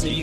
See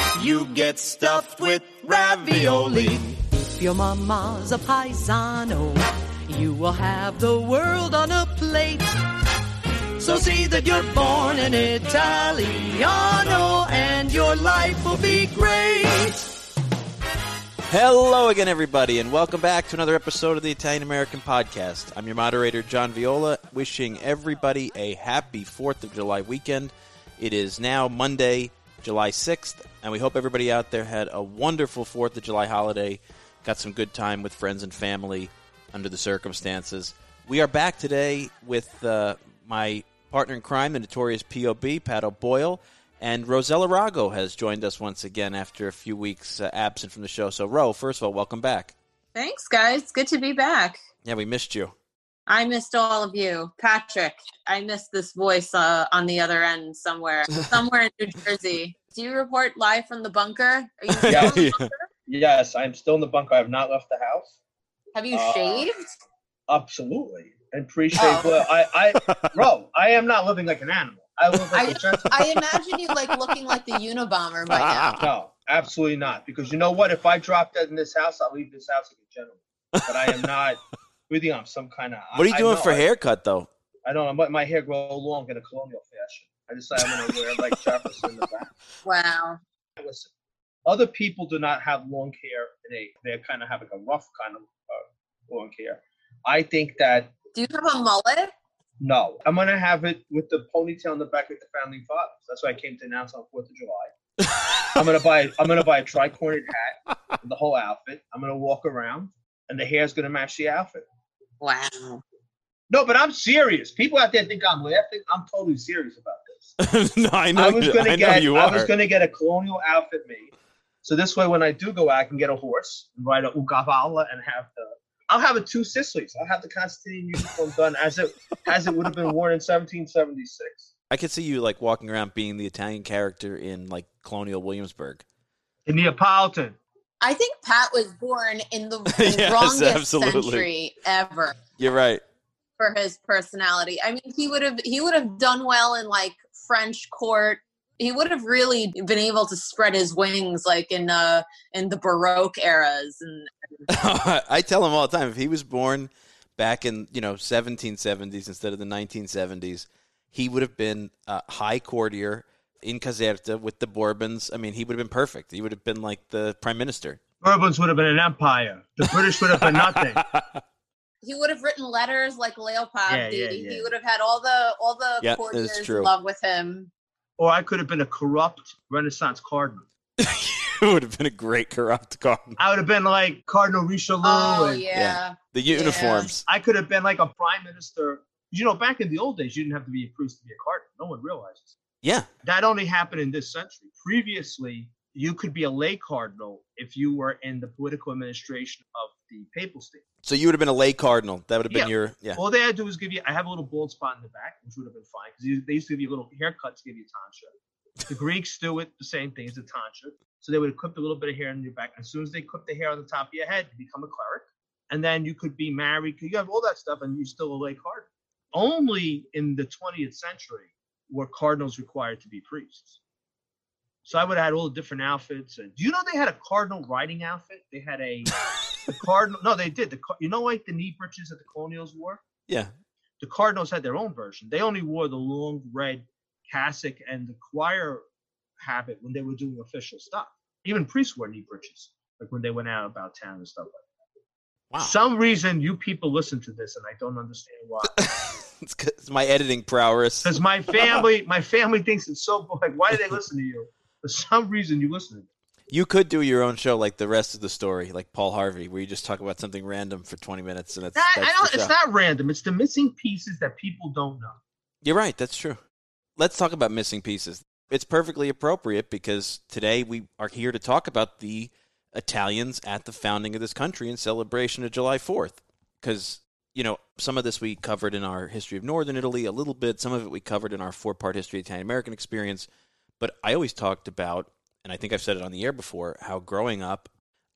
You get stuffed with ravioli. If your mama's a paisano, you will have the world on a plate. So see that you're born an Italiano and your life will be great. Hello again, everybody, and welcome back to another episode of the Italian American Podcast. I'm your moderator, John Viola, wishing everybody a happy 4th of July weekend. It is now Monday, July 6th, and we hope everybody out there had a wonderful 4th of July holiday, got some good time with friends and family under the circumstances. We are back today with my partner in crime, the notorious P.O.B., Pat O'Boyle. And Rosella Rago has joined us once again after a few weeks absent from the show. So, Ro, first of all, welcome back. Thanks, guys. Good to be back. Yeah, we missed you. I missed all of you. Patrick, I missed this voice on the other end somewhere in New Jersey. Do you report live from the bunker? Are you still in the bunker? Yes, I'm still in the bunker. I have not left the house. Have you shaved? Absolutely. And pre-shaved. Oh. Ro, I am not living like an animal. I imagine you looking like the Unabomber right now. No, absolutely not. Because you know what? If I drop dead in this house, I'll leave this house like a gentleman. But I am not. Breathing on some kind of. What are you doing for haircut though? I don't. I'm letting my hair grow long in a colonial fashion. I decided I'm going to wear like Jefferson in the back. Wow. Listen, other people do not have long hair. They kind of have like a rough kind of long hair. I think that. Do you have a mullet? No, I'm going to have it with the ponytail in the back of the founding fathers. That's why I came to announce on 4th of July. I'm going to buy a tri-cornered hat and the whole outfit. I'm going to walk around and the hair's going to match the outfit. Wow. No, but I'm serious. People out there think I'm laughing. I'm totally serious about this. No, I know. I was going to get a colonial outfit made. So this way when I do go out, I can get a horse and ride a Ugavala and have the I'll have a two Sicilies. I'll have the Constantinian uniform done as it would have been worn in 1776. I could see you walking around being the Italian character in Colonial Williamsburg. In Neapolitan. I think Pat was born in the wrongest century ever. You're right. For his personality. I mean, he would have done well in French court. He would have really been able to spread his wings in the Baroque eras. And I tell him all the time, if he was born back in 1770s instead of the 1970s, he would have been a high courtier in Caserta with the Bourbons. I mean, he would have been perfect. He would have been like the prime minister. Bourbons would have been an empire. The British would have been nothing. He would have written letters like Leopold. Yeah. He would have had all the courtiers in love with him. Or I could have been a corrupt Renaissance cardinal. You would have been a great corrupt cardinal. I would have been like Cardinal Richelieu. Oh, yeah. The uniforms. Yeah. I could have been like a prime minister. You know, back in the old days, you didn't have to be a priest to be a cardinal. No one realizes. Yeah. That only happened in this century. Previously, you could be a lay cardinal if you were in the political administration of the papal state. So you would have been a lay cardinal. That would have been your... Yeah. All they had to do was give you... I have a little bald spot in the back, which would have been fine, because they used to give you a little haircut to give you tonsure. The Greeks do it the same thing as the tonsure. So they would have clipped a little bit of hair in your back. As soon as they clipped the hair on the top of your head, you become a cleric. And then you could be married. You have all that stuff, and you're still a lay cardinal. Only in the 20th century were cardinals required to be priests. So I would have had all the different outfits. And do you know they had a cardinal riding outfit? They had a... The Cardinal, no, they did. You know, like the knee breeches that the Colonials wore? Yeah. The Cardinals had their own version. They only wore the long red cassock and the choir habit when they were doing official stuff. Even priests wore knee breeches, like when they went out about town and stuff like that. Wow. For some reason, you people listen to this, and I don't understand why. It's 'cause my editing prowess. Because my family thinks it's so boring. Like, why do they listen to you? For some reason, you listen to me. You could do your own show like The Rest of the Story, like Paul Harvey, where you just talk about something random for 20 minutes. And it's not random. It's the missing pieces that people don't know. You're right. That's true. Let's talk about missing pieces. It's perfectly appropriate because today we are here to talk about the Italians at the founding of this country in celebration of July 4th. Because, you know, some of this we covered in our History of Northern Italy a little bit. Some of it we covered in our four-part History of the Italian American Experience. But I always talked about, and I think I've said it on the air before, how growing up,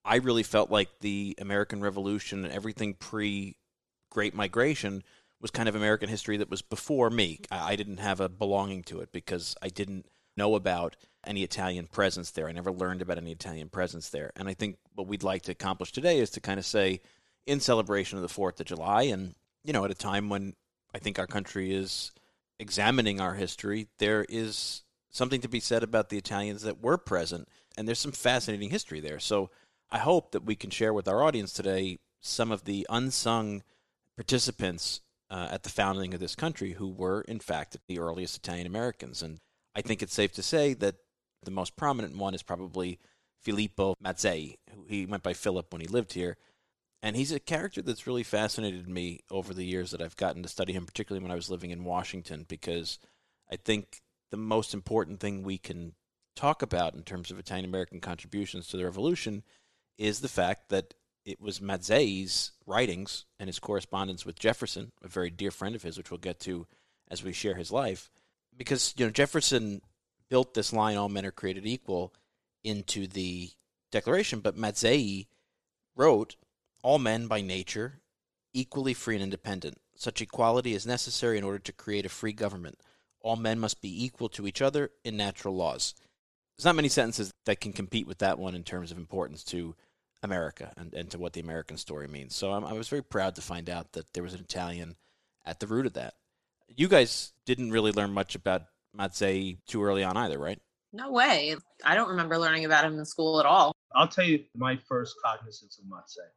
I really felt like the American Revolution and everything pre-Great Migration was kind of American history that was before me. I didn't have a belonging to it because I didn't know about any Italian presence there. I never learned about any Italian presence there. And I think what we'd like to accomplish today is to kind of say, in celebration of the 4th of July, and, you know, at a time when I think our country is examining our history, there is something to be said about the Italians that were present, and there's some fascinating history there. So I hope that we can share with our audience today some of the unsung participants at the founding of this country who were, in fact, the earliest Italian Americans. And I think it's safe to say that the most prominent one is probably Filippo Mazzei. He went by Philip when he lived here. And he's a character that's really fascinated me over the years that I've gotten to study him, particularly when I was living in Washington, because I think the most important thing we can talk about in terms of Italian-American contributions to the revolution is the fact that it was Mazzei's writings and his correspondence with Jefferson, a very dear friend of his, which we'll get to as we share his life. Because, you know, Jefferson built this line, all men are created equal, into the Declaration, but Mazzei wrote, all men by nature, equally free and independent. Such equality is necessary in order to create a free government. All men must be equal to each other in natural laws. There's not many sentences that can compete with that one in terms of importance to America and to what the American story means. So I was very proud to find out that there was an Italian at the root of that. You guys didn't really learn much about Mazzei too early on either, right? No way. I don't remember learning about him in school at all. I'll tell you my first cognizance of Mazzei.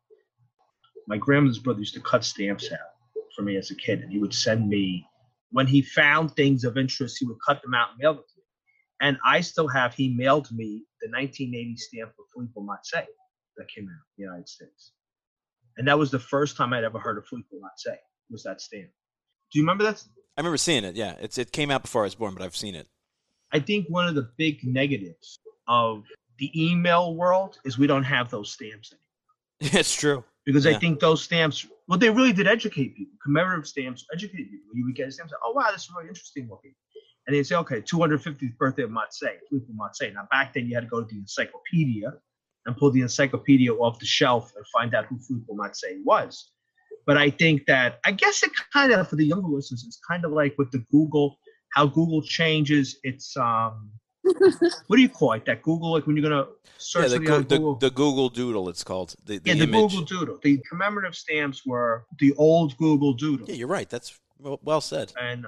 My grandmother's brother used to cut stamps out for me as a kid, and he would send me, when he found things of interest, he would cut them out and mail them to me. And I still have, he mailed me the 1980 stamp of Filippo Mazzei that came out in the United States. And that was the first time I'd ever heard of Filippo Mazzei, was that stamp. Do you remember that? I remember seeing it, yeah. It came out before I was born, but I've seen it. I think one of the big negatives of the email world is we don't have those stamps anymore. It's true. Because yeah. I think those stamps, well, they really did educate people. Commemorative stamps educated people. You would get stamps, oh, wow, this is really interesting looking. And they'd say, okay, 250th birthday of Mazzei, Filippo Mazzei. Now, back then, you had to go to the encyclopedia and pull the encyclopedia off the shelf and find out who Filippo Mazzei was. But I think that, I guess it kind of, for the younger listeners, it's kind of like with the Google, how Google changes its, what do you call it? That Google, like when you're going to search the Google Doodle, it's called. The Google Doodle. The commemorative stamps were the old Google Doodle. Yeah, you're right. That's well said. And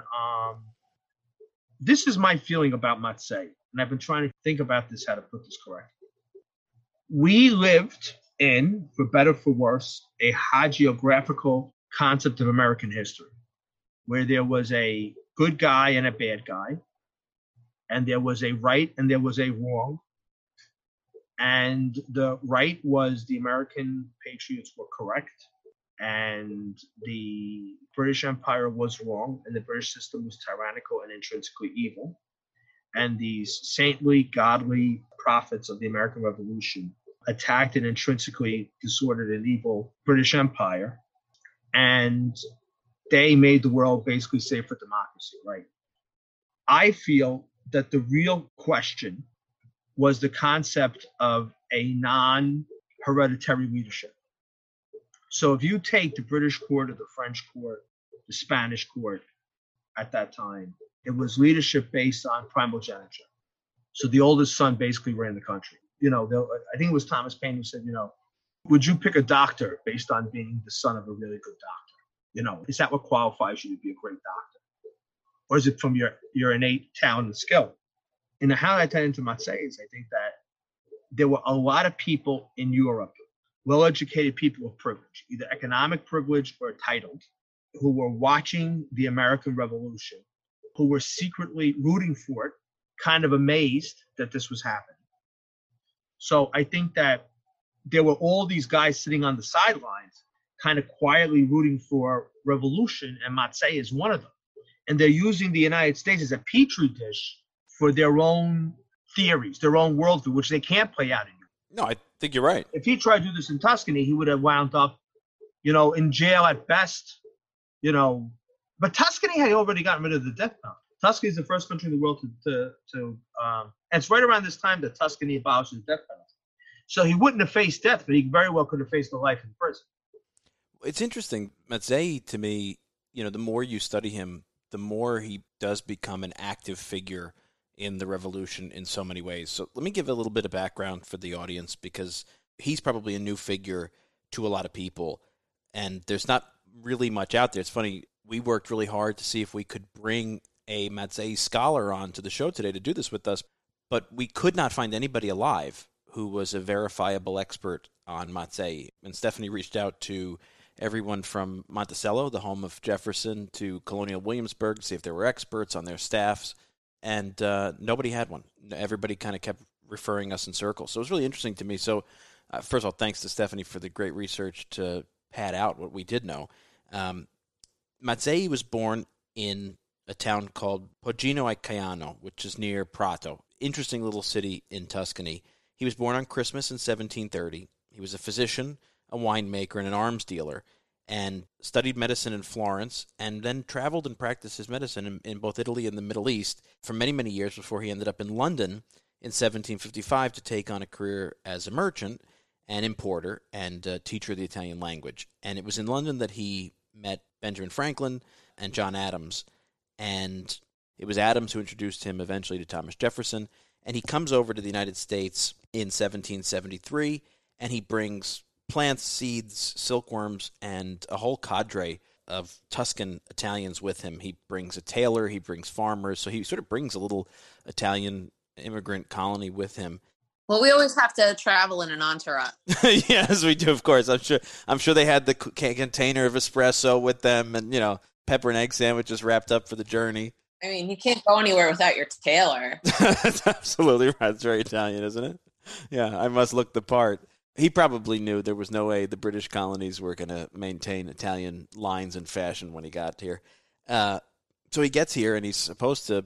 this is my feeling about Mazzei. And I've been trying to think about this, how to put this correctly. We lived in, for better or for worse, a hagiographical concept of American history, where there was a good guy and a bad guy. And there was a right and there was a wrong. And the right was the American patriots were correct. And the British Empire was wrong. And the British system was tyrannical and intrinsically evil. And these saintly, godly prophets of the American Revolution attacked an intrinsically disordered and evil British Empire. And they made the world basically safe for democracy, right? I feel that the real question was the concept of a non-hereditary leadership. So if you take the British court or the French court, the Spanish court at that time, it was leadership based on primogeniture. So the oldest son basically ran the country. You know, I think it was Thomas Paine who said, you know, Would you pick a doctor based on being the son of a really good doctor? You know, is that what qualifies you to be a great doctor? Or is it from your innate talent and skill? And how I tend to Mazzei is I think that there were a lot of people in Europe, well-educated people of privilege, either economic privilege or titled, who were watching the American Revolution, who were secretly rooting for it, kind of amazed that this was happening. So I think that there were all these guys sitting on the sidelines, kind of quietly rooting for revolution, and Mazzei is one of them. And they're using the United States as a petri dish for their own theories, their own worldview, which they can't play out in. No, I think you're right. If he tried to do this in Tuscany, he would have wound up, you know, in jail at best, you know. But Tuscany had already gotten rid of the death penalty. Tuscany is the first country in the world to and it's right around this time that Tuscany abolishes the death penalty. So he wouldn't have faced death, but he very well could have faced a life in prison. It's interesting. Mazzei, to me, you know, the more you study him, the more he does become an active figure in the revolution in so many ways. So let me give a little bit of background for the audience, because he's probably a new figure to a lot of people, and there's not really much out there. It's funny, we worked really hard to see if we could bring a Mazzei scholar on to the show today to do this with us, but we could not find anybody alive who was a verifiable expert on Mazzei. And Stephanie reached out to everyone from Monticello, the home of Jefferson, to Colonial Williamsburg to see if there were experts on their staffs. And nobody had one. Everybody kind of kept referring us in circles. So it was really interesting to me. So first of all, thanks to Stephanie for the great research to pad out what we did know. Mazzei was born in a town called Poggio a Caiano, which is near Prato. Interesting little city in Tuscany. He was born on Christmas in 1730. He was a physician, a winemaker, and an arms dealer, and studied medicine in Florence, and then traveled and practiced his medicine in both Italy and the Middle East for many, many years before he ended up in London in 1755 to take on a career as a merchant and importer and a teacher of the Italian language. And it was in London that he met Benjamin Franklin and John Adams. And it was Adams who introduced him eventually to Thomas Jefferson. And he comes over to the United States in 1773, and he brings plants, seeds, silkworms, and a whole cadre of Tuscan Italians with him. He brings a tailor, he brings farmers, so he sort of brings a little Italian immigrant colony with him. Well, we always have to travel in an entourage. Yes, we do, of course. I'm sure they had the container of espresso with them, and, you know, pepper and egg sandwiches wrapped up for the journey. I mean, you can't go anywhere without your tailor. That's absolutely right. It's very Italian, isn't it? Yeah, I must look the part. He probably knew there was no way the British colonies were going to maintain Italian lines and fashion when he got here. So he gets here, and he's supposed to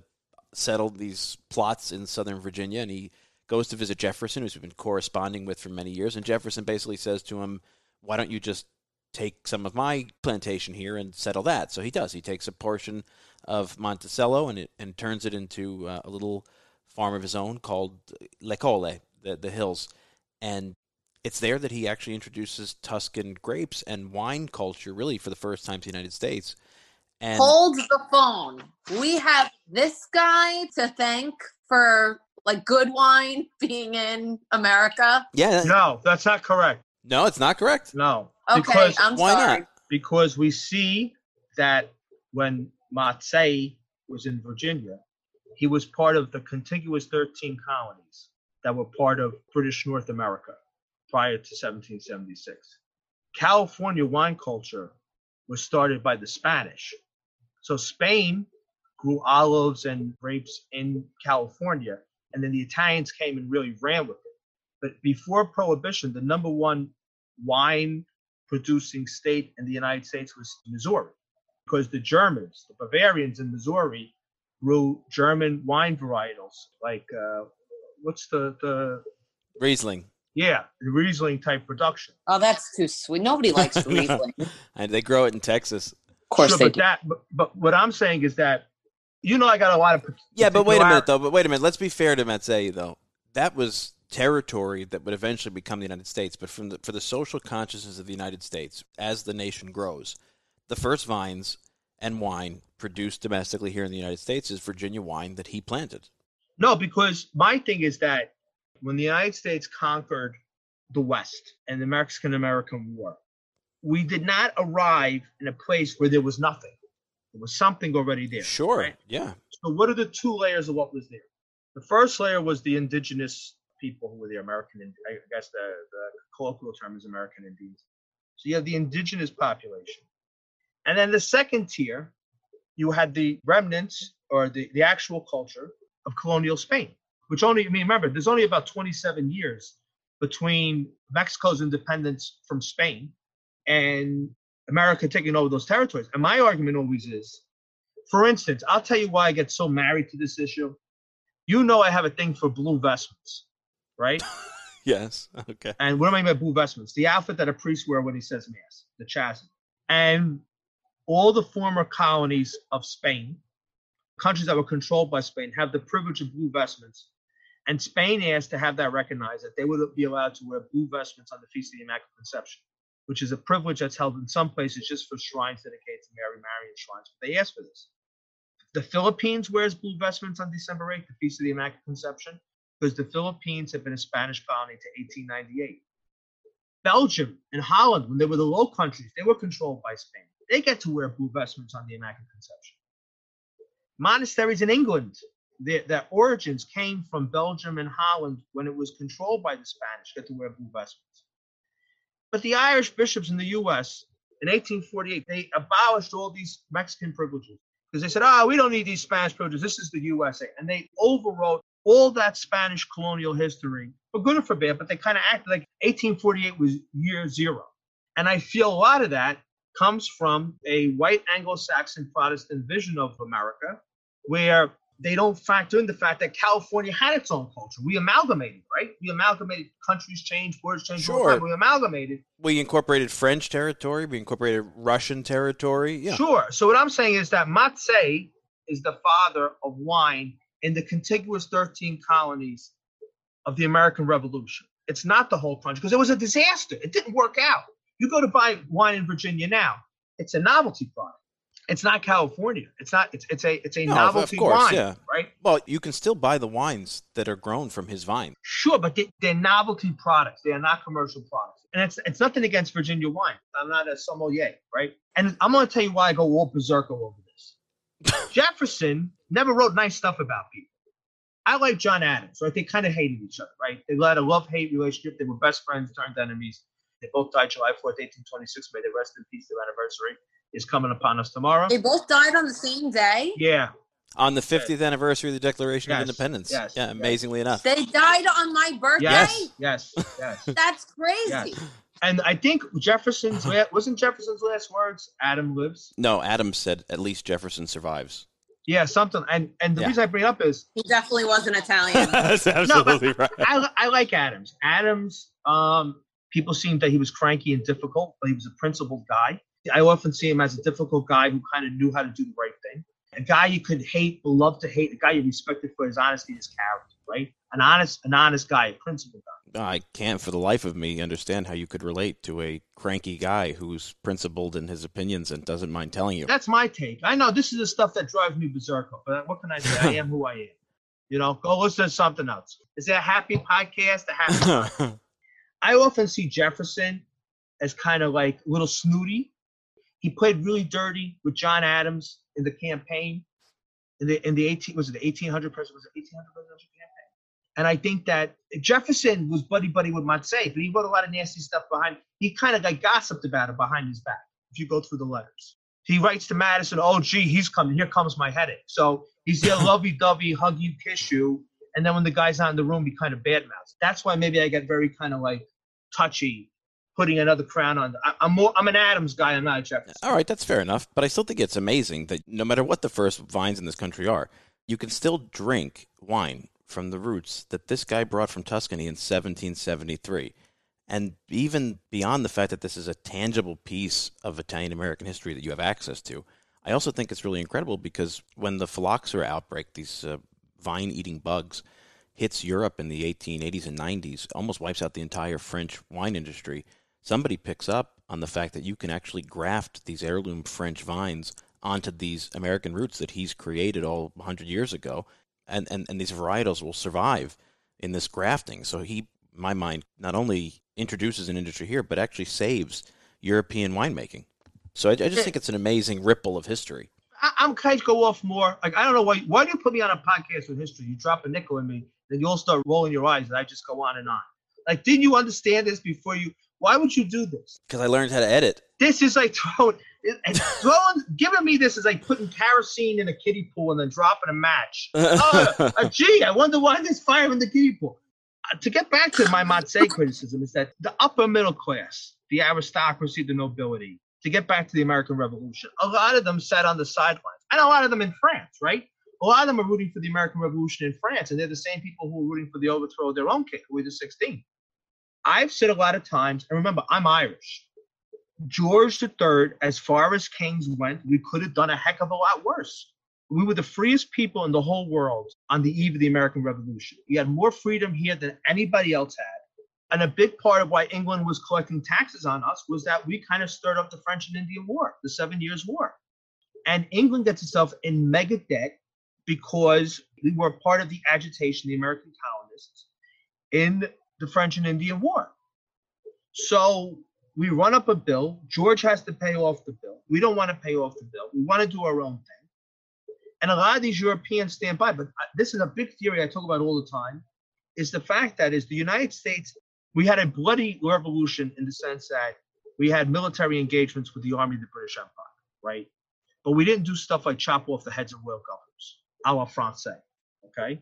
settle these plots in southern Virginia, and he goes to visit Jefferson, who's been corresponding with for many years, and Jefferson basically says to him, why don't you just take some of my plantation here and settle that? So he does. He takes a portion of Monticello and turns it into a little farm of his own called Le Colle, the hills, and it's there that he actually introduces Tuscan grapes and wine culture, really, for the first time to the United States. And holds the phone. We have this guy to thank for, like, good wine being in America. Yeah. No, that's not correct. No, it's not correct. No. Okay, because, I'm why sorry. Not? Because we see that when Mazzei was in Virginia, he was part of the contiguous 13 colonies that were part of British North America prior to 1776. California wine culture was started by the Spanish. So Spain grew olives and grapes in California, and then the Italians came and really ran with it. But before Prohibition, the number one wine-producing state in the United States was Missouri, because the Germans, the Bavarians in Missouri, grew German wine varietals, like what's the Riesling. Yeah, the Riesling type production. Oh, that's too sweet. Nobody likes the Riesling. And they grow it in Texas. Of course sure, they do. But what I'm saying is that, you know, I got a lot of... Yeah, but wait a minute, though. But wait a minute. Let's be fair to Mazzei, though. That was territory that would eventually become the United States. But for the social consciousness of the United States, as the nation grows, the first vines and wine produced domestically here in the United States is Virginia wine that he planted. No, because my thing is that when the United States conquered the West and the Mexican-American War. We did not arrive in a place where there was nothing. There was something already there. Sure, right? Yeah. So what are the two layers of what was there? The first layer was the indigenous people who were the American, I guess the colloquial term is American Indians. So you have the indigenous population. And then the second tier, you had the remnants or the actual culture of colonial Spain, which only, I mean, remember, there's only about 27 years between Mexico's independence from Spain and America taking over those territories. And my argument always is, for instance, I'll tell you why I get so married to this issue. You know I have a thing for blue vestments, right? Yes, okay. And what do I mean by blue vestments? The outfit that a priest wears when he says mass, the chasuble. And all the former colonies of Spain, countries that were controlled by Spain, have the privilege of blue vestments. And Spain asked to have that recognized, that they would be allowed to wear blue vestments on the Feast of the Immaculate Conception, which is a privilege that's held in some places just for shrines dedicated to Mary, Marian shrines. But they asked for this. The Philippines wears blue vestments on December 8th, the Feast of the Immaculate Conception, because the Philippines had been a Spanish colony to 1898. Belgium and Holland, when they were the Low Countries, they were controlled by Spain. They get to wear blue vestments on the Immaculate Conception. Monasteries in England, their origins came from Belgium and Holland when it was controlled by the Spanish, get to wear blue vestments. But the Irish bishops in the U.S. in 1848, they abolished all these Mexican privileges. Because they said, we don't need these Spanish privileges. This is the USA. And they overwrote all that Spanish colonial history, for good or for bad, but they kind of acted like 1848 was year zero. And I feel a lot of that comes from a white Anglo-Saxon Protestant vision of America, where they don't factor in the fact that California had its own culture. We amalgamated, right? We amalgamated. Countries change, words change. Sure. We amalgamated. We incorporated French territory. We incorporated Russian territory. Yeah. Sure. So what I'm saying is that Mazzei is the father of wine in the contiguous 13 colonies of the American Revolution. It's not the whole country because it was a disaster. It didn't work out. You go to buy wine in Virginia now. It's a novelty product. It's not California. It's a novelty wine, yeah. Right? Well, you can still buy the wines that are grown from his vine. Sure, but they're novelty products. They are not commercial products. And it's nothing against Virginia wine. I'm not a sommelier, right? And I'm going to tell you why I go all berserker over this. Jefferson never wrote nice stuff about people. I like John Adams, right? They kind of hated each other, right? They had a love-hate relationship. They were best friends, turned enemies. They both died July 4th, 1826. May they rest in peace. Their anniversary is coming upon us tomorrow. They both died on the same day? Yeah. On the 50th anniversary of the Declaration of Independence. Yes. Yeah, amazingly enough. They died on my birthday? Yes. That's crazy. Yes. And I think Jefferson's last words, Adam lives? No, Adam said at least Jefferson survives. Yeah, something. And the reason I bring it up is he definitely wasn't Italian. That's absolutely right. I like Adams. Adams, people seemed that he was cranky and difficult, but he was a principled guy. I often see him as a difficult guy who kind of knew how to do the right thing. A guy you could hate, love to hate, a guy you respected for his honesty and his character, right? An honest guy, a principled guy. I can't for the life of me understand how you could relate to a cranky guy who's principled in his opinions and doesn't mind telling you. That's my take. I know this is the stuff that drives me berserk, but what can I say? I am who I am. You know, go listen to something else. Is there a happy podcast? I often see Jefferson as kind of like a little snooty. He played really dirty with John Adams in the campaign, in the 1800 presidential campaign. And I think that Jefferson was buddy with Mazzei, but he wrote a lot of nasty stuff behind. He kind of like gossiped about it behind his back. If you go through the letters, he writes to Madison, "Oh gee, he's coming. Here comes my headache." So he's there, lovey-dovey, hug you, kiss you, and then when the guy's not in the room, he kind of badmouths. That's why maybe I get very kind of like touchy. Putting another crown on. I'm an Adams guy. I'm not a Jefferson. All right, that's fair enough. But I still think it's amazing that no matter what the first vines in this country are, you can still drink wine from the roots that this guy brought from Tuscany in 1773. And even beyond the fact that this is a tangible piece of Italian American history that you have access to, I also think it's really incredible because when the phylloxera outbreak, these vine-eating bugs, hits Europe in the 1880s and 90s, almost wipes out the entire French wine industry. Somebody picks up on the fact that you can actually graft these heirloom French vines onto these American roots that he's created all 100 years ago, and these varietals will survive in this grafting. So he, in my mind, not only introduces an industry here, but actually saves European winemaking. So I just think it's an amazing ripple of history. I'm kind of go off more. Like, I don't know why do you put me on a podcast with history? You drop a nickel in me, then you all start rolling your eyes, and I just go on and on. Like, didn't you understand this before you? Why would you do this? Because I learned how to edit. This is like throwing giving me this is like putting kerosene in a kiddie pool and then dropping a match. Gee, I wonder why there's fire in the kiddie pool. To get back to my Mazzei criticism is that the upper middle class, the aristocracy, the nobility, to get back to the American Revolution, a lot of them sat on the sidelines. And a lot of them in France, right? A lot of them are rooting for the American Revolution in France, and they're the same people who are rooting for the overthrow of their own king, Louis XVI. I've said a lot of times, and remember, I'm Irish. George III, as far as kings went, we could have done a heck of a lot worse. We were the freest people in the whole world on the eve of the American Revolution. We had more freedom here than anybody else had. And a big part of why England was collecting taxes on us was that we kind of stirred up the French and Indian War, the 7 Years' War. And England gets itself in mega debt because we were part of the agitation, the American colonists, in the French and Indian War. So we run up a bill. George has to pay off the bill. We don't want to pay off the bill. We want to do our own thing. And a lot of these Europeans stand by. But this is a big theory I talk about all the time, is the fact that is the United States, we had a bloody revolution in the sense that we had military engagements with the army of the British Empire, right? But we didn't do stuff like chop off the heads of royal governors, a la Francais, okay?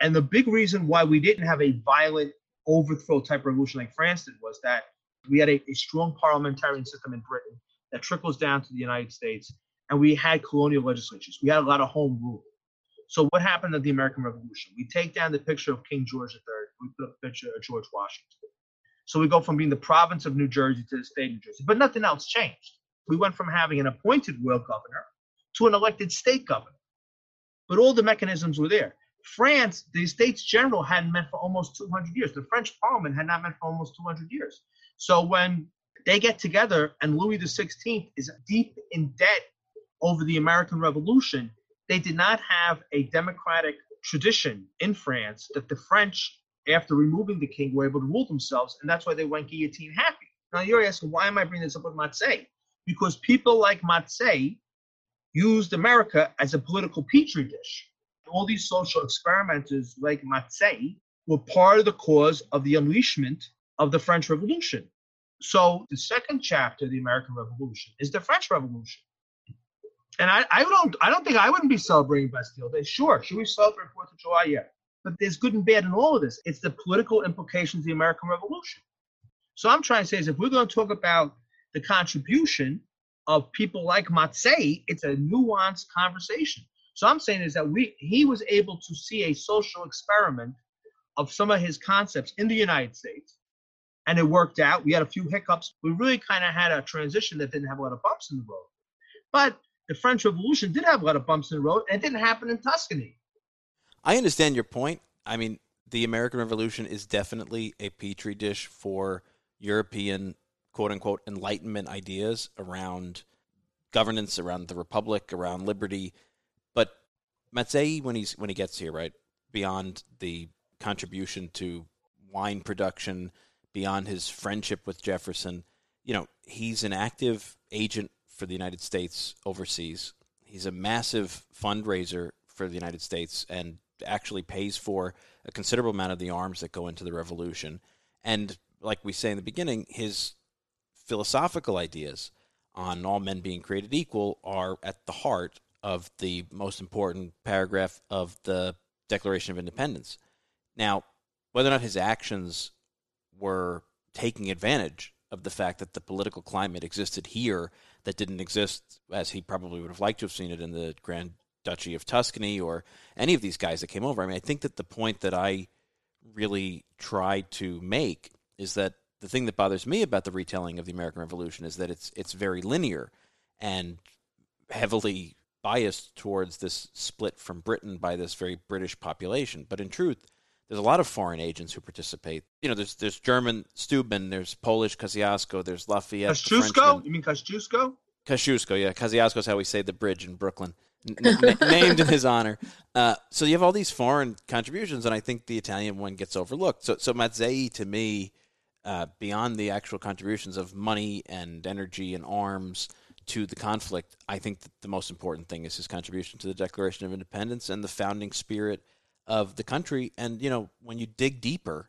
And the big reason why we didn't have a violent overthrow type revolution like France did was that we had a strong parliamentarian system in Britain that trickles down to the United States, and we had colonial legislatures. We had a lot of home rule. So what happened at the American Revolution? We take down the picture of King George III. We put up a picture of George Washington. So we go from being the province of New Jersey to the state of New Jersey, but nothing else changed. We went from having an appointed royal governor to an elected state governor, but all the mechanisms were there. France, the States General hadn't met for almost 200 years. The French Parliament had not met for almost 200 years. So when they get together and Louis XVI is deep in debt over the American Revolution, they did not have a democratic tradition in France that the French, after removing the king, were able to rule themselves, and that's why they went guillotine happy. Now you're asking, why am I bringing this up with Mazzei? Because people like Mazzei used America as a political petri dish. All these social experimenters like Mazzei were part of the cause of the unleashment of the French Revolution. So the second chapter of the American Revolution is the French Revolution. And I don't think I wouldn't be celebrating Bastille Day. Sure, should we celebrate 4th of July? Yeah. But there's good and bad in all of this. It's the political implications of the American Revolution. So I'm trying to say is if we're going to talk about the contribution of people like Mazzei, it's a nuanced conversation. So I'm saying is that he was able to see a social experiment of some of his concepts in the United States, and it worked out. We had a few hiccups. We really kind of had a transition that didn't have a lot of bumps in the road. But the French Revolution did have a lot of bumps in the road, and it didn't happen in Tuscany. I understand your point. I mean, the American Revolution is definitely a petri dish for European, quote-unquote, Enlightenment ideas around governance, around the Republic, around liberty. But Mazzei, when he gets here, right, beyond the contribution to wine production, beyond his friendship with Jefferson, you know, he's an active agent for the United States overseas. He's a massive fundraiser for the United States and actually pays for a considerable amount of the arms that go into the revolution. And like we say in the beginning, his philosophical ideas on all men being created equal are at the heart of the most important paragraph of the Declaration of Independence. Now, whether or not his actions were taking advantage of the fact that the political climate existed here that didn't exist, as he probably would have liked to have seen it in the Grand Duchy of Tuscany or any of these guys that came over. I mean, I think that the point that I really tried to make is that the thing that bothers me about the retelling of the American Revolution is that it's very linear and heavily biased towards this split from Britain by this very British population. But in truth, there's a lot of foreign agents who participate. You know, there's German Steuben, there's Polish Kosciuszko, there's Lafayette. Kosciuszko? You mean Kosciuszko? Kosciuszko, yeah. Kosciuszko is how we say the bridge in Brooklyn, named in his honor. So you have all these foreign contributions, and I think the Italian one gets overlooked. So Mazzei, to me, beyond the actual contributions of money and energy and arms to the conflict, I think that the most important thing is his contribution to the Declaration of Independence and the founding spirit of the country. And, you know, when you dig deeper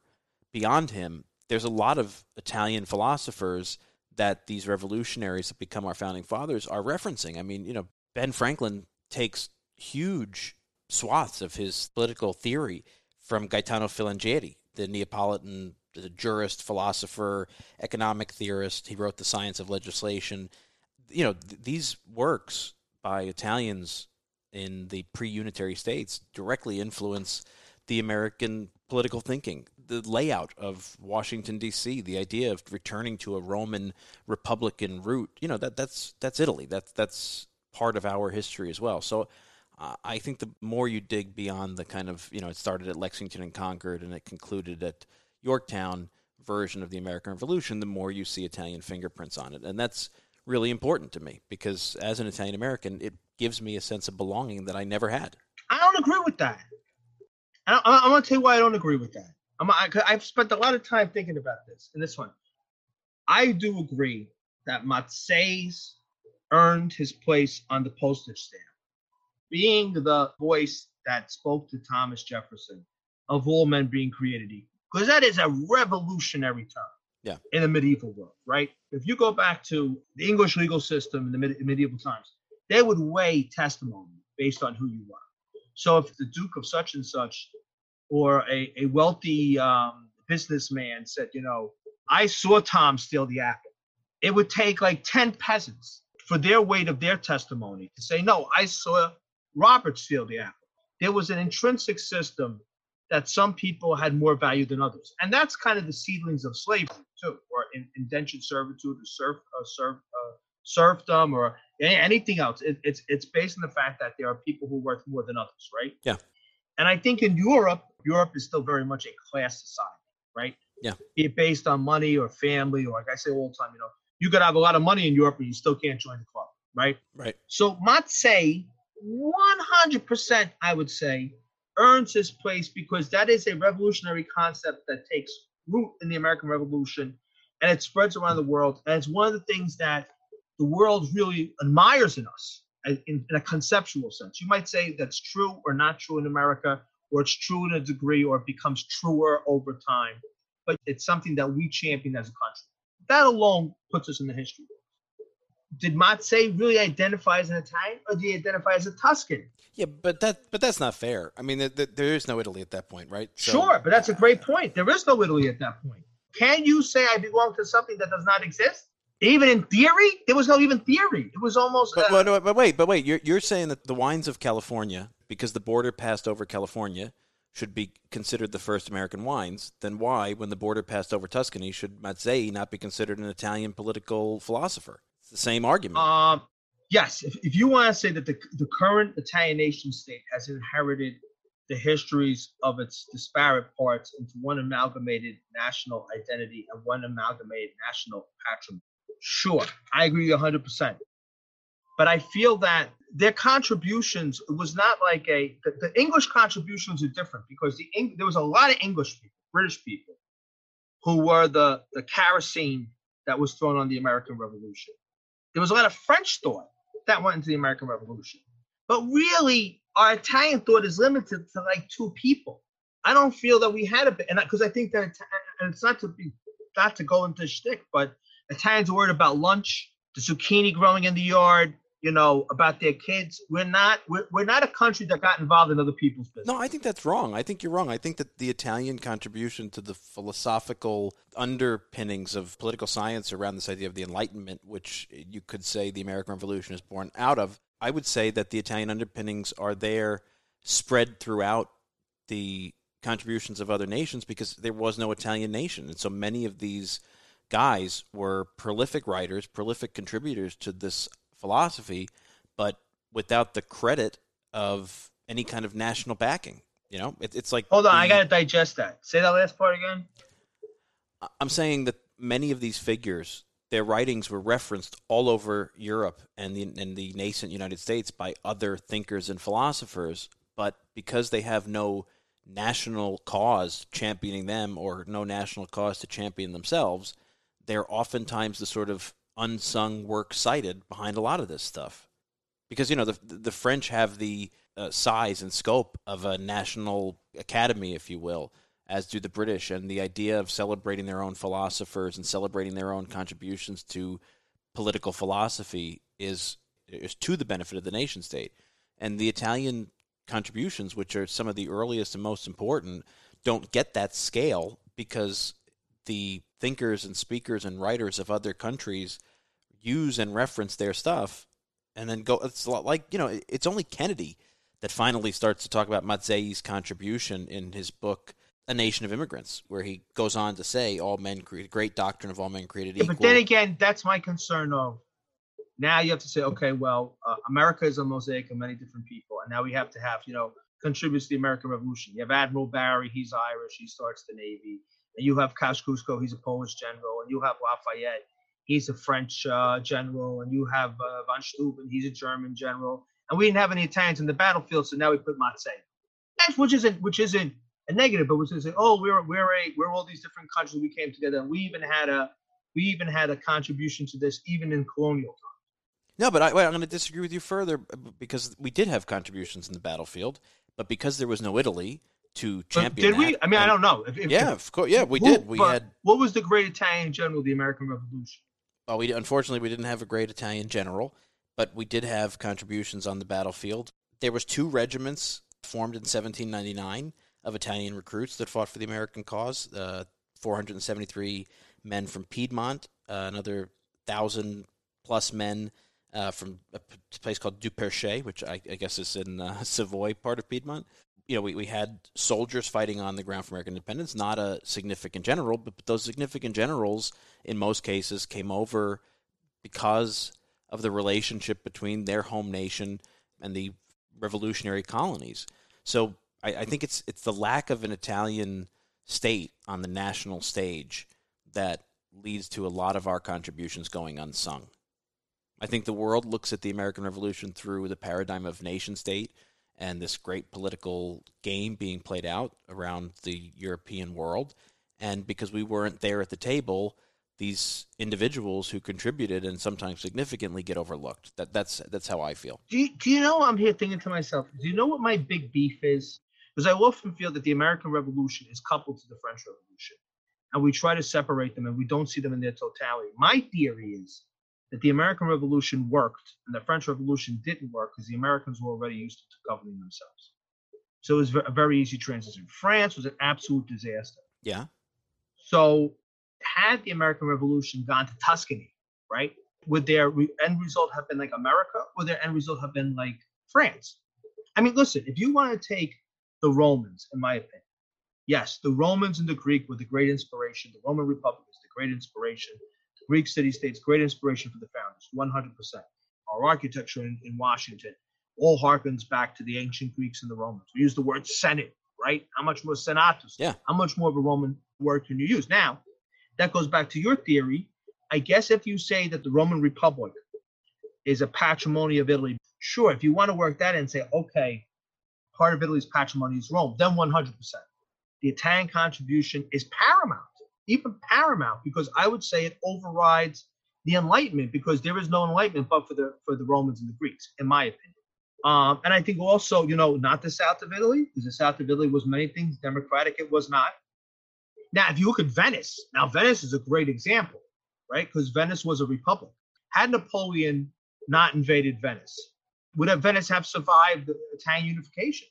beyond him, there's a lot of Italian philosophers that these revolutionaries that become our founding fathers are referencing. I mean, you know, Ben Franklin takes huge swaths of his political theory from Gaetano Filangieri, the Neapolitan jurist, philosopher, economic theorist. He wrote The Science of Legislation. You know, these works by Italians in the pre-unitary states directly influence the American political thinking, the layout of Washington, D.C., the idea of returning to a Roman Republican root. You know, that's Italy. That's part of our history as well. So I think the more you dig beyond the kind of, you know, it started at Lexington and Concord and it concluded at Yorktown version of the American Revolution, the more you see Italian fingerprints on it. And that's really important to me because as an Italian American, it gives me a sense of belonging that I never had. I don't agree with that. I'm going to tell you why I don't agree with that. I've spent a lot of time thinking about this in this one. I do agree that Mazzei's earned his place on the postage stamp, being the voice that spoke to Thomas Jefferson, of all men being created equal. Because that is a revolutionary term in the medieval world, right? If you go back to the English legal system in the medieval times, they would weigh testimony based on who you were. So if the Duke of such and such or a wealthy businessman said, you know, I saw Tom steal the apple, it would take like 10 peasants for their weight of their testimony to say, no, I saw Robert steal the apple. There was an intrinsic system that some people had more value than others. And that's kind of the seedlings of slavery, too, or indentured servitude or serfdom or anything else. It's based on the fact that there are people who worth more than others, right? Yeah. And I think in Europe is still very much a class society, right? Yeah. Be it based on money or family, or like I say all the time, you know, you could have a lot of money in Europe, but you still can't join the club, right? Right. So Mazzei, 100%, I would say, earns his place because that is a revolutionary concept that takes root in the American Revolution and it spreads around the world. And it's one of the things that the world really admires in us in a conceptual sense. You might say that's true or not true in America, or it's true in a degree, or it becomes truer over time. But it's something that we champion as a country. That alone puts us in the history. Did Mazzei really identify as an Italian, or did he identify as a Tuscan? Yeah, but that's not fair. I mean, there is no Italy at that point, right? So, sure, but that's a great point. There is no Italy at that point. Can you say I belong to something that does not exist? Even in theory, there was no even theory. It was almost. But wait. You're saying that the wines of California, because the border passed over California, should be considered the first American wines. Then why, when the border passed over Tuscany, should Mazzei not be considered an Italian political philosopher? It's the same argument. Yes. If you want to say that the current Italian nation state has inherited the histories of its disparate parts into one amalgamated national identity and one amalgamated national patrimony, sure, I agree 100%. But I feel that their contributions was not like the English contributions are different because there was a lot of English people, British people, who were the kerosene that was thrown on the American Revolution. There was a lot of French thought that went into the American Revolution. But really, our Italian thought is limited to like two people. I don't feel that we had a bit, because I think that, and it's not to go into shtick, but Italians are worried about lunch, the zucchini growing in the yard, you know, about their kids. We're not a country that got involved in other people's business. No, I think that's wrong. I think you're wrong. I think that the Italian contribution to the philosophical underpinnings of political science around this idea of the Enlightenment, which you could say the American Revolution is born out of, I would say that the Italian underpinnings are there spread throughout the contributions of other nations because there was no Italian nation. And so many of these guys were prolific writers, prolific contributors to this philosophy, but without the credit of any kind of national backing. You know, it's like... Hold on, I got to digest that. Say that last part again. I'm saying that many of these figures... Their writings were referenced all over Europe and the nascent United States by other thinkers and philosophers, but because they have no national cause championing them or no national cause to champion themselves, they're oftentimes the sort of unsung work cited behind a lot of this stuff. Because, you know, the French have the size and scope of a national academy, if you will, as do the British. And the idea of celebrating their own philosophers and celebrating their own contributions to political philosophy is to the benefit of the nation state. And the Italian contributions, which are some of the earliest and most important, don't get that scale because the thinkers and speakers and writers of other countries use and reference their stuff and then go. It's a lot like, you know, it's only Kennedy that finally starts to talk about Mazzei's contribution in his book, A Nation of Immigrants, where he goes on to say, all men created, great doctrine of all men created equal. Yeah, but then again, that's my concern of now you have to say, okay, well, America is a mosaic of many different people. And now we have to have, you know, contributes to the American Revolution. You have Admiral Barry, he's Irish, he starts the Navy. And you have Kosciuszko, he's a Polish general. And you have Lafayette, he's a French general. And you have von Steuben, he's a German general. And we didn't have any Italians in the battlefield, so now we put Mazzei. That's which isn't a negative, but which is like, oh, we're all these different countries. We came together, and we even had a contribution to this, even in colonial times. No, but I'm going to disagree with you further because we did have contributions in the battlefield, but because there was no Italy to champion. Did we? I mean, I don't know. Of course. Yeah, we did. We had. What was the great Italian general of the American Revolution? Well, unfortunately we didn't have a great Italian general, but we did have contributions on the battlefield. There was two regiments formed in 1799. Of Italian recruits that fought for the American cause, 473 men from Piedmont, another 1,000-plus men from a place called Duperche, which I guess is in Savoy, part of Piedmont. You know, we had soldiers fighting on the ground for American independence, not a significant general, but those significant generals, in most cases, came over because of the relationship between their home nation and the revolutionary colonies. So I think it's the lack of an Italian state on the national stage that leads to a lot of our contributions going unsung. I think the world looks at the American Revolution through the paradigm of nation state and this great political game being played out around the European world. And because we weren't there at the table, these individuals who contributed and sometimes significantly get overlooked. That's how I feel. Do you know, I'm here thinking to myself, do you know what my big beef is? Because I often feel that the American Revolution is coupled to the French Revolution, and we try to separate them, and we don't see them in their totality. My theory is that the American Revolution worked, and the French Revolution didn't work because the Americans were already used to governing themselves. So it was a very easy transition. France was an absolute disaster. Yeah. So had the American Revolution gone to Tuscany, right, would their end result have been like America, or their end result have been like France? I mean, listen, if you want to take the Romans, in my opinion. Yes, the Romans and the Greek were the great inspiration. The Roman Republic was the great inspiration. The Greek city-states, great inspiration for the founders, 100%. Our architecture in Washington all harkens back to the ancient Greeks and the Romans. We use the word Senate, right? How much more senatus? Yeah. How much more of a Roman word can you use? Now, that goes back to your theory. I guess if you say that the Roman Republic is a patrimony of Italy, sure, if you want to work that in and say, okay, part of Italy's patrimony is Rome, then 100%. The Italian contribution is paramount, even paramount, because I would say it overrides the Enlightenment, because there is no Enlightenment but for the Romans and the Greeks, in my opinion. And I think also, you know, not the south of Italy, because the south of Italy was many things democratic, it was not. Now, if you look at Venice, now Venice is a great example, right? Because Venice was a republic. Had Napoleon not invaded Venice, would Venice have survived the Italian unification?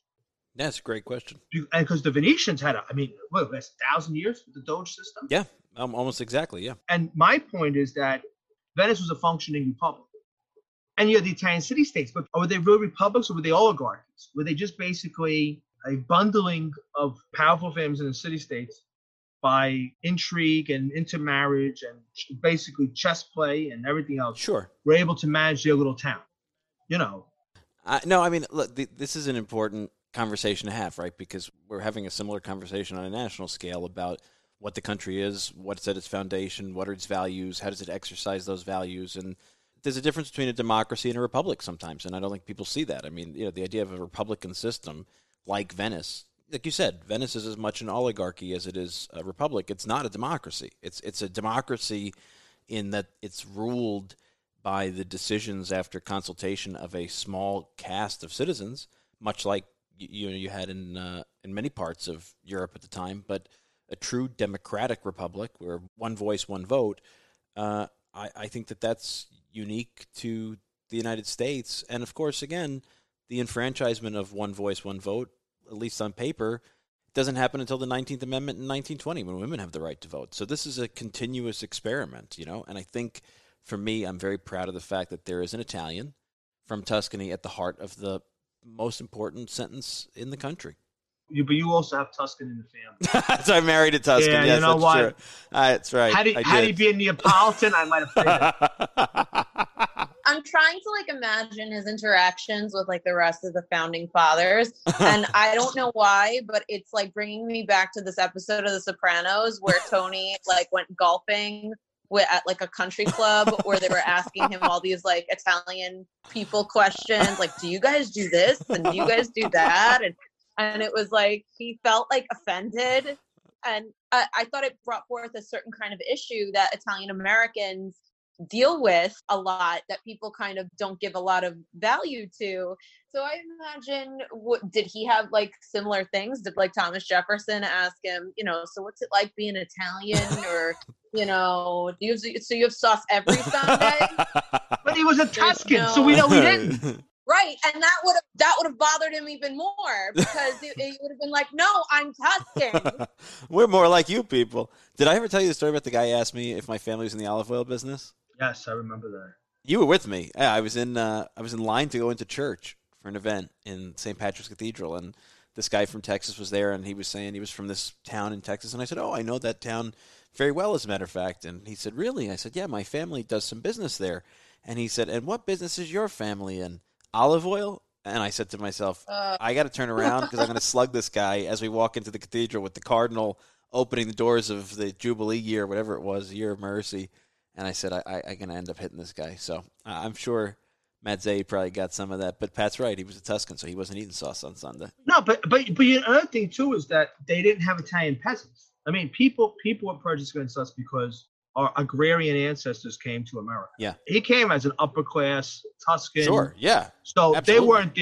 That's a great question. And because the Venetians had, that's 1,000 years with the Doge system? Yeah, almost exactly, yeah. And my point is that Venice was a functioning republic. And you had the Italian city-states, but were they real republics or were they oligarchies? Were they just basically a bundling of powerful families in the city-states by intrigue and intermarriage and basically chess play and everything else? Sure. Were able to manage their little town, you know? No, I mean, look, this is an important conversation to have, right? Because we're having a similar conversation on a national scale about what the country is, what's at its foundation, what are its values, how does it exercise those values. And there's a difference between a democracy and a republic sometimes, and I don't think people see that. I mean, you know, the idea of a republican system like Venice like you said, Venice is as much an oligarchy as it is a republic. It's not a democracy. It's a democracy in that it's ruled by the decisions after consultation of a small cast of citizens, much like you had in many parts of Europe at the time. But a true democratic republic, where one voice, one vote, I think that's unique to the United States. And of course, again, the enfranchisement of one voice, one vote, at least on paper, doesn't happen until the 19th Amendment in 1920, when women have the right to vote. So this is a continuous experiment, and I think, for me, I'm very proud of the fact that there is an Italian from Tuscany at the heart of the most important sentence in the country. But you also have Tuscan in the family. So I married a Tuscan. Yeah, yes, you know that's what? True. That's right. Had he been Neapolitan, I might have played it. I'm trying to imagine his interactions with the rest of the founding fathers, and I don't know why, but it's bringing me back to this episode of The Sopranos where Tony went golfing at a country club where they were asking him all these Italian people questions, do you guys do this and do you guys do that, and it was he felt offended, and I thought it brought forth a certain kind of issue that Italian Americans deal with a lot, that people kind of don't give a lot of value to. So I imagine, did he have similar things? Did Thomas Jefferson ask him, so what's it like being Italian, or so you have sauce every Sunday? But he was a Tuscan, so we didn't. Right, and that would have bothered him even more, because it would have been no, I'm Tuscan. We're more like you people. Did I ever tell you the story about the guy who asked me if my family was in the olive oil business? Yes, I remember that. You were with me. Yeah, I was in line to go into church for an event in St. Patrick's Cathedral, and this guy from Texas was there, and he was saying he was from this town in Texas, and I said, "Oh, I know that town very well, as a matter of fact." And he said, "Really?" I said, "Yeah, my family does some business there." And he said, "And what business is your family in?" "Olive oil?" And I said to myself, I got to turn around, because I'm going to slug this guy as we walk into the cathedral with the Cardinal opening the doors of the Jubilee year, whatever it was, year of mercy. And I said, I'm going to end up hitting this guy. So I'm sure Mazzei probably got some of that. But Pat's right. He was a Tuscan, so he wasn't eating sauce on Sunday. No, but another thing, too, is that they didn't have Italian peasants. I mean, people were prejudiced against us because our agrarian ancestors came to America. Yeah. He came as an upper class Tuscan. Sure, yeah. So absolutely. They weren't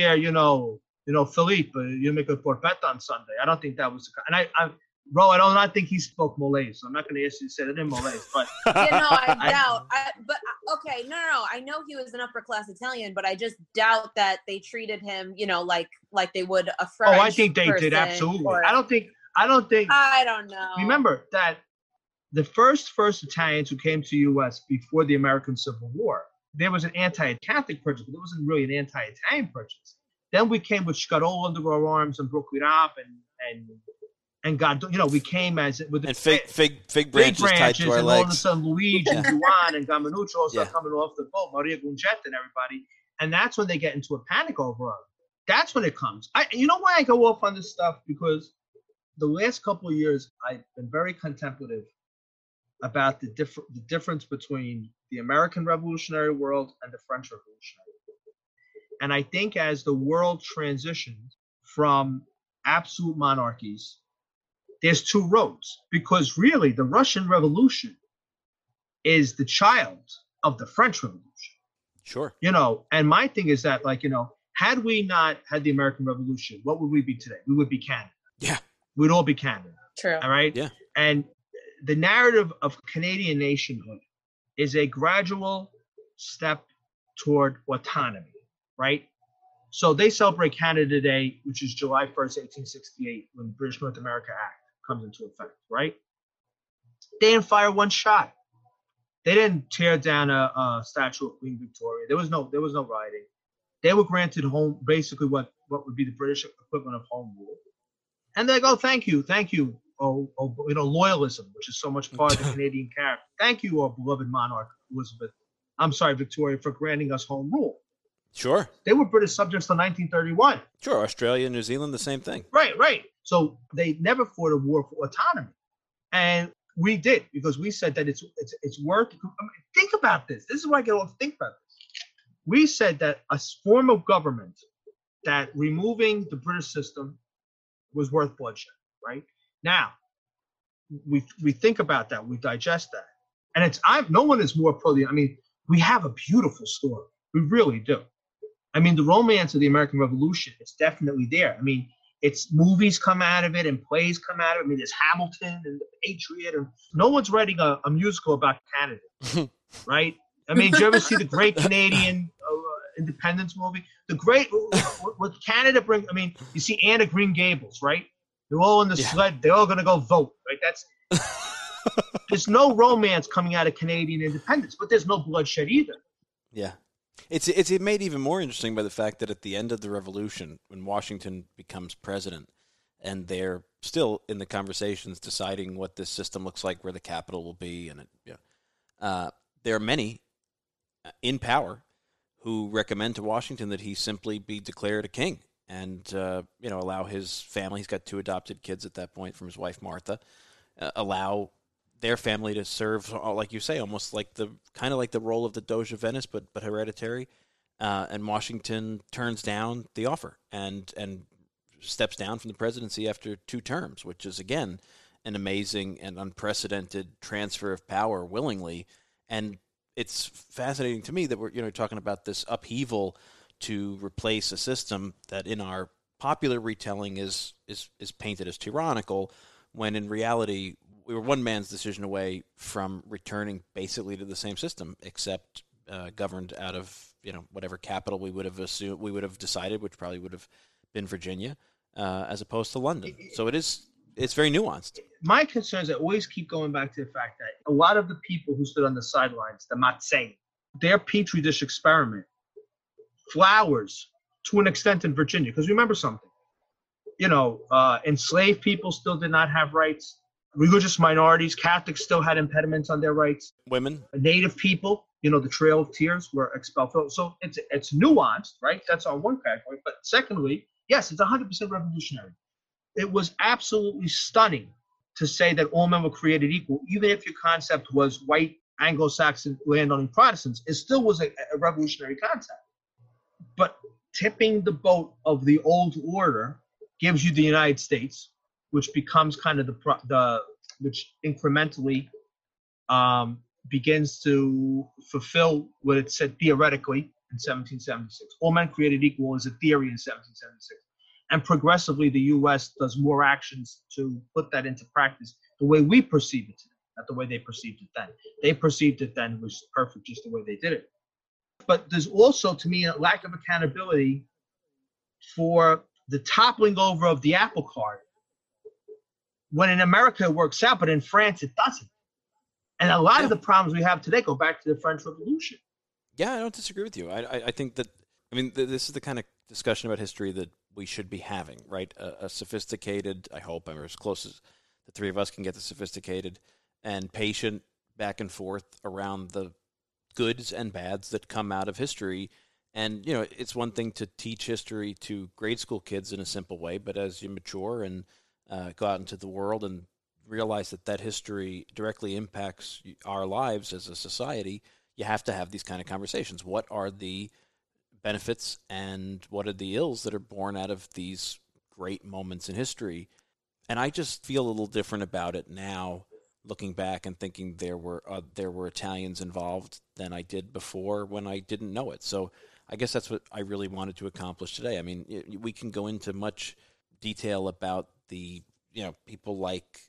there, Philippe, you make a porpetta on Sunday. I don't think that was – and I do not think he spoke Malays. So I'm not going to ask you to say that in Malays. But I doubt. I know he was an upper class Italian, but I just doubt that they treated him, like they would a French. Oh, I think they did, absolutely. I don't think – I don't know. Remember that – the first Italians who came to the U.S. before the American Civil War, there was an anti-Catholic prejudice, but there wasn't really an anti-Italian prejudice. Then we came with Scarol under our arms and broke it up, and God, we came as with the fig branches tied to our legs. And all of a sudden, Luigi and Juan and Gamanuccio start coming off the boat, Maria Gungetta and everybody, and that's when they get into a panic over us. That's when it comes. You know why I go off on this stuff? Because the last couple of years, I've been very contemplative about the difference between the American Revolutionary world and the French Revolutionary world. And I think as the world transitioned from absolute monarchies, there's two roads, because really the Russian Revolution is the child of the French Revolution. Sure. And my thing is that, had we not had the American Revolution, what would we be today? We would be Canada. Yeah. We'd all be Canada. True. All right? Yeah. And the narrative of Canadian nationhood is a gradual step toward autonomy, right? So they celebrate Canada Day, which is July 1st, 1868, when the British North America Act comes into effect, right? They didn't fire one shot. They didn't tear down a statue of Queen Victoria. There was no rioting. They were granted home, basically what would be the British equivalent of home rule. And they go, thank you. Loyalism, which is so much part of the Canadian character. Thank you, our beloved monarch, Victoria, for granting us home rule. Sure. They were British subjects till 1931. Sure, Australia and New Zealand, the same thing. Right. So they never fought a war for autonomy. And we did, because we said that it's worth. I mean, think about this. This is why I get all to think about this. We said that a form of government, that removing the British system was worth bloodshed, right? Now, we think about that, we digest that. And no one is more pro. I mean, we have a beautiful story. We really do. I mean, the romance of the American Revolution is definitely there. I mean, it's movies come out of it and plays come out of it. I mean, there's Hamilton and The Patriot. And no one's writing a musical about Canada, right? I mean, did you ever see the Great Canadian Independence movie? What Canada brings, I mean, you see Anne of Green Gables, right? They're all in the sled. They're all going to go vote, right? There's no romance coming out of Canadian independence, but there's no bloodshed either. Yeah. It's made even more interesting by the fact that at the end of the revolution, when Washington becomes president, and they're still in the conversations deciding what this system looks like, where the capital will be, and there are many in power who recommend to Washington that he simply be declared a king and allow his family. He's got 2 adopted kids at that point from his wife Martha. Allow their family to serve, like you say, almost like the role of the Doge of Venice, but hereditary. And Washington turns down the offer and steps down from the presidency after 2 terms, which is again an amazing and unprecedented transfer of power willingly. And it's fascinating to me that we're talking about this upheaval to replace a system that in our popular retelling is painted as tyrannical, when in reality we were one man's decision away from returning basically to the same system, except governed out of whatever capital we would have decided, which probably would have been Virginia, as opposed to London. So it's very nuanced. My concerns, I always keep going back to the fact that a lot of the people who stood on the sidelines, the Mazzei, their petri dish experiment flowers to an extent in Virginia, because remember something. Enslaved people still did not have rights. Religious minorities, Catholics still had impediments on their rights. Women. Native people, the Trail of Tears were expelled. So it's nuanced, right? That's on one category. But secondly, yes, it's 100% revolutionary. It was absolutely stunning to say that all men were created equal, even if your concept was white Anglo-Saxon landowning Protestants. It still was a revolutionary concept. But tipping the boat of the old order gives you the United States, which becomes kind of which incrementally begins to fulfill what it said theoretically in 1776. All men created equal is a theory in 1776. And progressively, the U.S. does more actions to put that into practice the way we perceive it today, not the way they perceived it then. They perceived it then was perfect just the way they did it. But there's also, to me, a lack of accountability for the toppling over of the apple cart, when in America it works out, but in France it doesn't. And a lot of the problems we have today go back to the French Revolution. Yeah, I don't disagree with you. I think that, this is the kind of discussion about history that we should be having, right? A sophisticated, I hope, as close as the three of us can get to sophisticated and patient back and forth around the goods and bads that come out of history. And, it's one thing to teach history to grade school kids in a simple way, but as you mature and go out into the world and realize that history directly impacts our lives as a society, you have to have these kind of conversations. What are the benefits and what are the ills that are born out of these great moments in history? And I just feel a little different about it now, looking back and thinking there were Italians involved than I did before when I didn't know it. So I guess that's what I really wanted to accomplish today. I mean, we can go into much detail about the, people like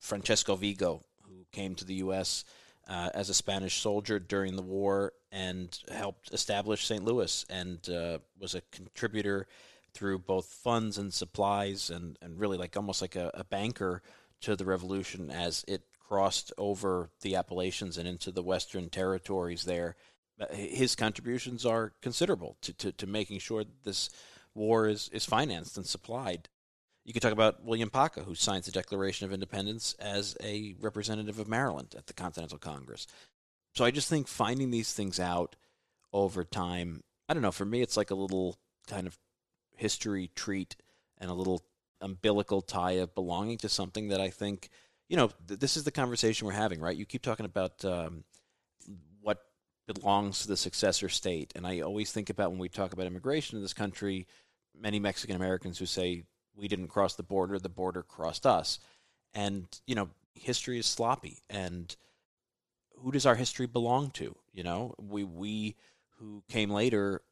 Francesco Vigo, who came to the U.S. As a Spanish soldier during the war and helped establish St. Louis and was a contributor through both funds and supplies and really almost like a banker to the revolution as it crossed over the Appalachians and into the Western territories there. His contributions are considerable to making sure that this war is financed and supplied. You could talk about William Paca, who signed the Declaration of Independence as a representative of Maryland at the Continental Congress. So I just think finding these things out over time, I don't know, for me it's like a little kind of history treat and a little umbilical tie of belonging to something that I think, this is the conversation we're having, right? You keep talking about what belongs to the successor state. And I always think about when we talk about immigration in this country, many Mexican Americans who say, We didn't cross the border crossed us. And, you know, history is sloppy. And who does our history belong to? You know, we who came later,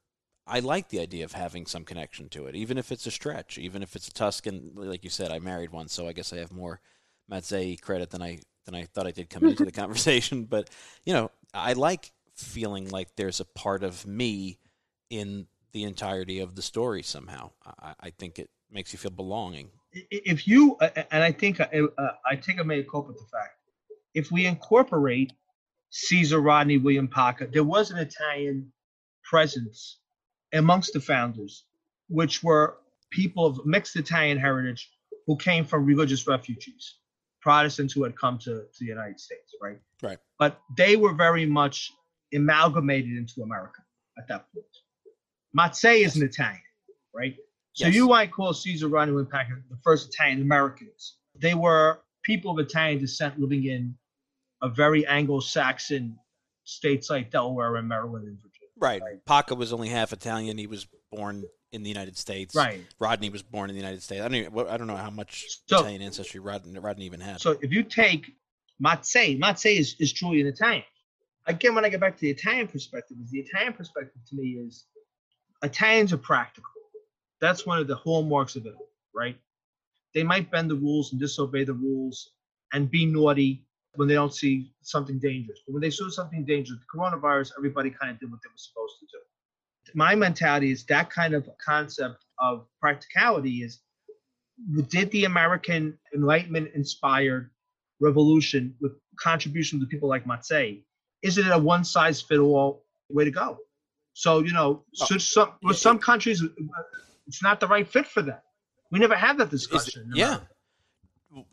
I like the idea of having some connection to it, even if it's a stretch, even if it's a Tuscan. Like you said, I married one, so I guess I have more Mazzei credit than I thought I did coming into the conversation. But, you know, I like feeling like there's a part of me in the entirety of the story somehow. I think it makes you feel belonging. If you, and I think I mea culpa with the fact, if we incorporate Caesar Rodney, William Paca, there was an Italian presence amongst the founders, which were people of mixed Italian heritage who came from religious refugees, Protestants who had come to the United States, right? Right. But they were very much amalgamated into America at that point. Mazzei is an Italian, right? So yes. You might call Caesar Rodney and Paca the first Italian Americans. They were people of Italian descent living in a very Anglo-Saxon states like Delaware and Maryland and Virginia. Right. Paca was only half Italian. He was born in the United States. Right. Rodney was born in the United States. I don't know how much Italian ancestry Rodney even had. So if you take Mazzei is truly an Italian. Again, when I get back to the Italian perspective to me is Italians are practical. That's one of the hallmarks of it, right? They might bend the rules and disobey the rules and be naughty when they don't see something dangerous. But when they saw something dangerous, the coronavirus, everybody kind of did what they were supposed to do. My mentality is that kind of concept of practicality is, did the American Enlightenment-inspired revolution with contribution to people like Mazzei, is it a one-size-fits-all way to go? So, you know, some countries, it's not the right fit for them. We never had that discussion.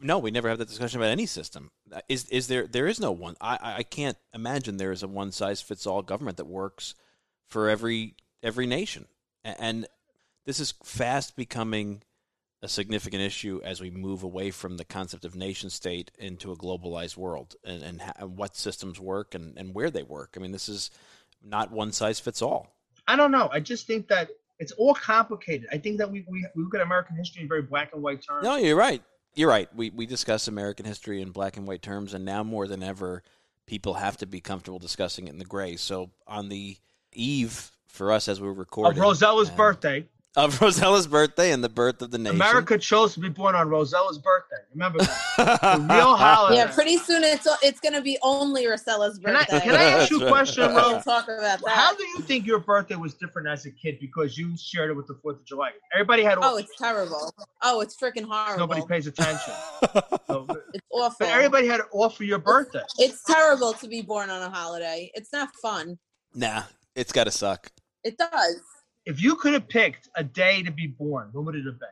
No, we never have that discussion about any system. There is no one. I can't imagine there is a one-size-fits-all government that works for every nation. And this is fast becoming a significant issue as we move away from the concept of nation-state into a globalized world and what systems work and where they work. I mean, this is not one-size-fits-all. I don't know. I just think that it's all complicated. I think that we look at American history in very black and white terms. No, you're right. You're right. We discuss American history in black and white terms, and now more than ever, people have to be comfortable discussing it in the gray. So on the eve, for us as we're recording... Of Rosella's birthday and the birth of the nation. America chose to be born on Rosella's birthday. Remember that. The real holiday. Yeah, pretty soon it's going to be only Rosella's birthday. Can I ask you a question, Ro? We'll talk about that. How do you think your birthday was different as a kid because you shared it with the 4th of July? Everybody had... Oh, it's terrible. Oh, it's freaking horrible. Nobody pays attention. So, it's awful. But everybody had it off for your birthday. It's terrible to be born on a holiday. It's not fun. Nah, it's got to suck. It does. If you could have picked a day to be born, when would it have been?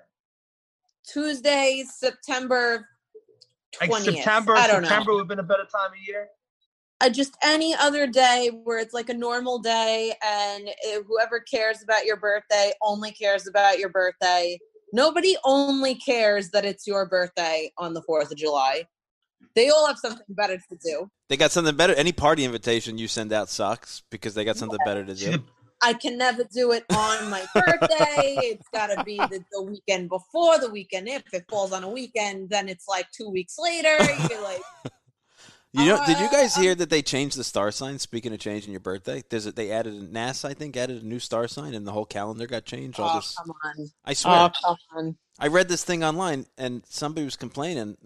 Tuesday, September 20th. Like September, I don't know. September would have been a better time of year? Just any other day where it's like a normal day and whoever cares about your birthday only cares about your birthday. Nobody only cares that it's your birthday on the 4th of July. They all have something better to do. They got something better. Any party invitation you send out sucks because they got something better to do. I can never do it on my birthday. It's got to be the weekend before, the weekend. If it falls on a weekend, then it's like 2 weeks later. You're like, did you guys hear that they changed the star sign? Speaking of changing your birthday, they added NASA, I think, added a new star sign, and the whole calendar got changed. Oh, come on! I swear. Oh, come on. I read this thing online, and somebody was complaining.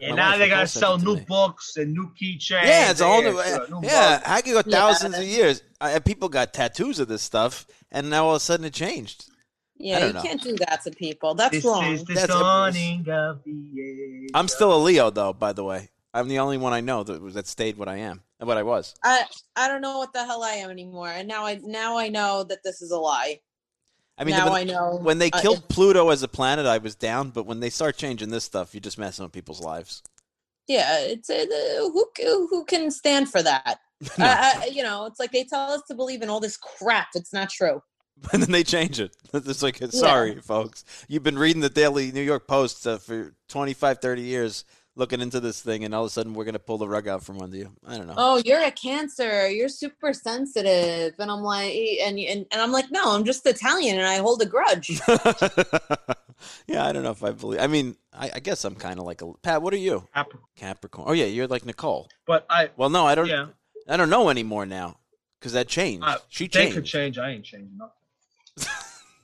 Now they gotta sell new books and new keychains. Yeah, it's all new. I could go thousands of years. People got tattoos of this stuff, and now all of a sudden it changed. Yeah, you can't do that to people. That's wrong. This is the dawning of the age. I'm still a Leo, though. By the way, I'm the only one I know that stayed what I am and what I was. I don't know what the hell I am anymore, and now I know that this is a lie. I mean, when they killed Pluto as a planet, I was down. But when they start changing this stuff, you're just messing with people's lives. Yeah, it's who can stand for that? No. It's like they tell us to believe in all this crap. It's not true. And then they change it. It's like, sorry, folks. You've been reading the Daily New York Post for 25, 30 years. looking into this thing, and all of a sudden we're going to pull the rug out from under you. I don't know. Oh, you're a Cancer. You're super sensitive. And I'm like, and I'm like, no, I'm just Italian and I hold a grudge. Yeah, I don't know if I believe. I mean, I guess I'm kind of like a Pat. What are you? Capricorn. Oh yeah, you're like Nicole. But I. Well, no, I don't. Yeah. I don't know anymore now because that changed. She changed. They could change. I ain't changing nothing.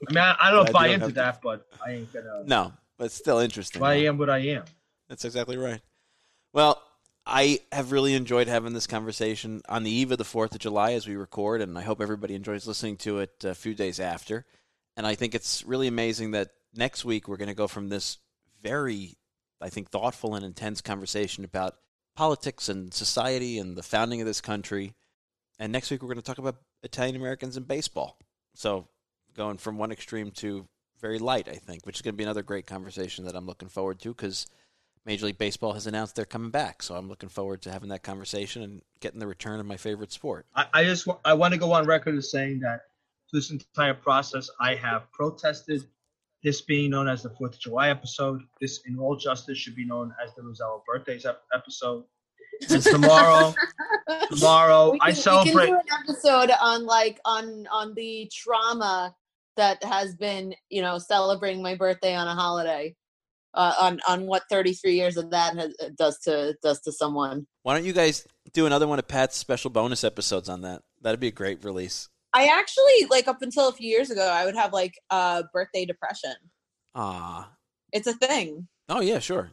I mean, I don't buy into that, but I ain't gonna. No, but it's still interesting. I am what I am. That's exactly right. Well, I have really enjoyed having this conversation on the eve of the 4th of July as we record, and I hope everybody enjoys listening to it a few days after. And I think it's really amazing that next week we're going to go from this very, I think, thoughtful and intense conversation about politics and society and the founding of this country. And next week we're going to talk about Italian Americans and baseball. So going from one extreme to very light, I think, which is going to be another great conversation that I'm looking forward to because Major League Baseball has announced they're coming back, so I'm looking forward to having that conversation and getting the return of my favorite sport. I want to go on record as saying that through this entire process, I have protested this being known as the 4th of July episode. This, in all justice, should be known as the Rosella Birthdays episode. And tomorrow, I celebrate. We can do an episode on on the trauma that has been, celebrating my birthday on a holiday. On what 33 years of that does to someone. Why don't you guys do another one of Pat's special bonus episodes on that? That'd be a great release. I actually, up until a few years ago, I would have, birthday depression. Ah, it's a thing. Oh, yeah, sure.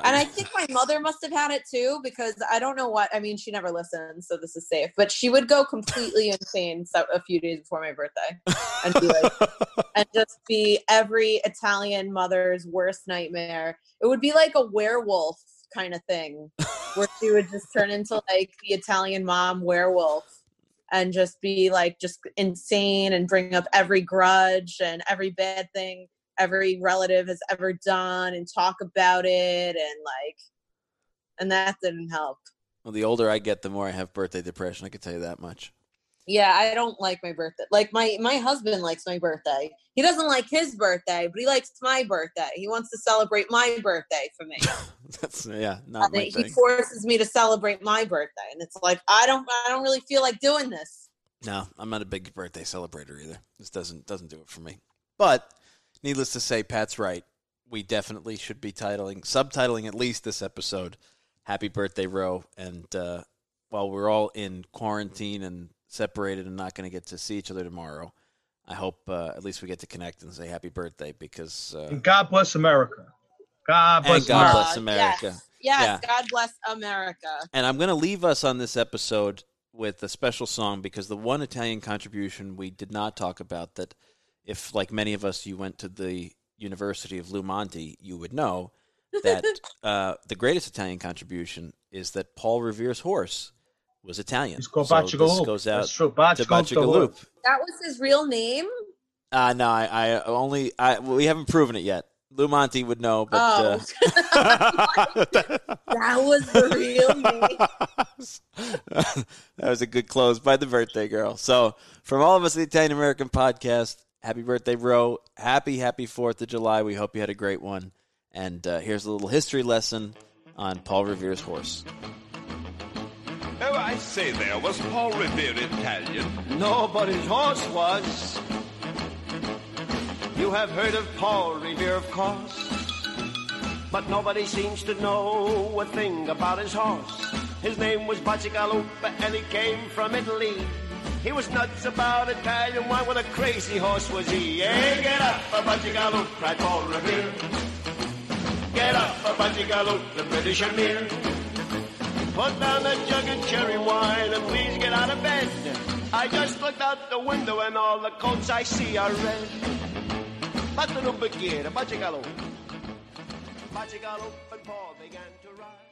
And I think my mother must have had it, too, because I don't know what – I mean, she never listens, so this is safe. But she would go completely insane a few days before my birthday and be just be every Italian mother's worst nightmare. It would be like a werewolf kind of thing where she would just turn into, the Italian mom werewolf and just be, just insane and bring up every grudge and every bad thing every relative has ever done and talk about it and that didn't help. Well, the older I get, the more I have birthday depression. I can tell you that much. Yeah. I don't like my birthday. My husband likes my birthday. He doesn't like his birthday, but he likes my birthday. He wants to celebrate my birthday for me. That's not my thing. He forces me to celebrate my birthday. And it's I don't really feel like doing this. No, I'm not a big birthday celebrator either. This doesn't do it for me, but needless to say, Pat's right. We definitely should be subtitling at least this episode, Happy Birthday, Roe. And while we're all in quarantine and separated and not going to get to see each other tomorrow, I hope at least we get to connect and say happy birthday because... God bless America. God bless America. Yes. God bless America. And I'm going to leave us on this episode with a special song because the one Italian contribution we did not talk about that... If, like many of us, you went to the University of Lou Monte, you would know that the greatest Italian contribution is that Paul Revere's horse was Italian. It's called Bacigalupa. This goes out to Bacigalupa. That was his real name? No, we haven't proven it yet. Lou Monte would know, but... Oh. That was the real name. That was a good close by the birthday girl. So, from all of us at the Italian American Podcast... Happy birthday, Ro. Happy 4th of July. We hope you had a great one. And here's a little history lesson on Paul Revere's horse. Oh, I say there, was Paul Revere Italian? No, but his horse was. You have heard of Paul Revere, of course. But nobody seems to know a thing about his horse. His name was Bacigalupa, and he came from Italy. He was nuts about Italian wine, what a crazy horse was he. Hey, get up, Bacigalupa, cried Paul Revere. Get up, Bacigalupa, the British Emir. Put down that jug of cherry wine and please get out of bed. I just looked out the window and all the coats I see are red. But the Bacigalupa, Bacigalupa and Paul began to ride.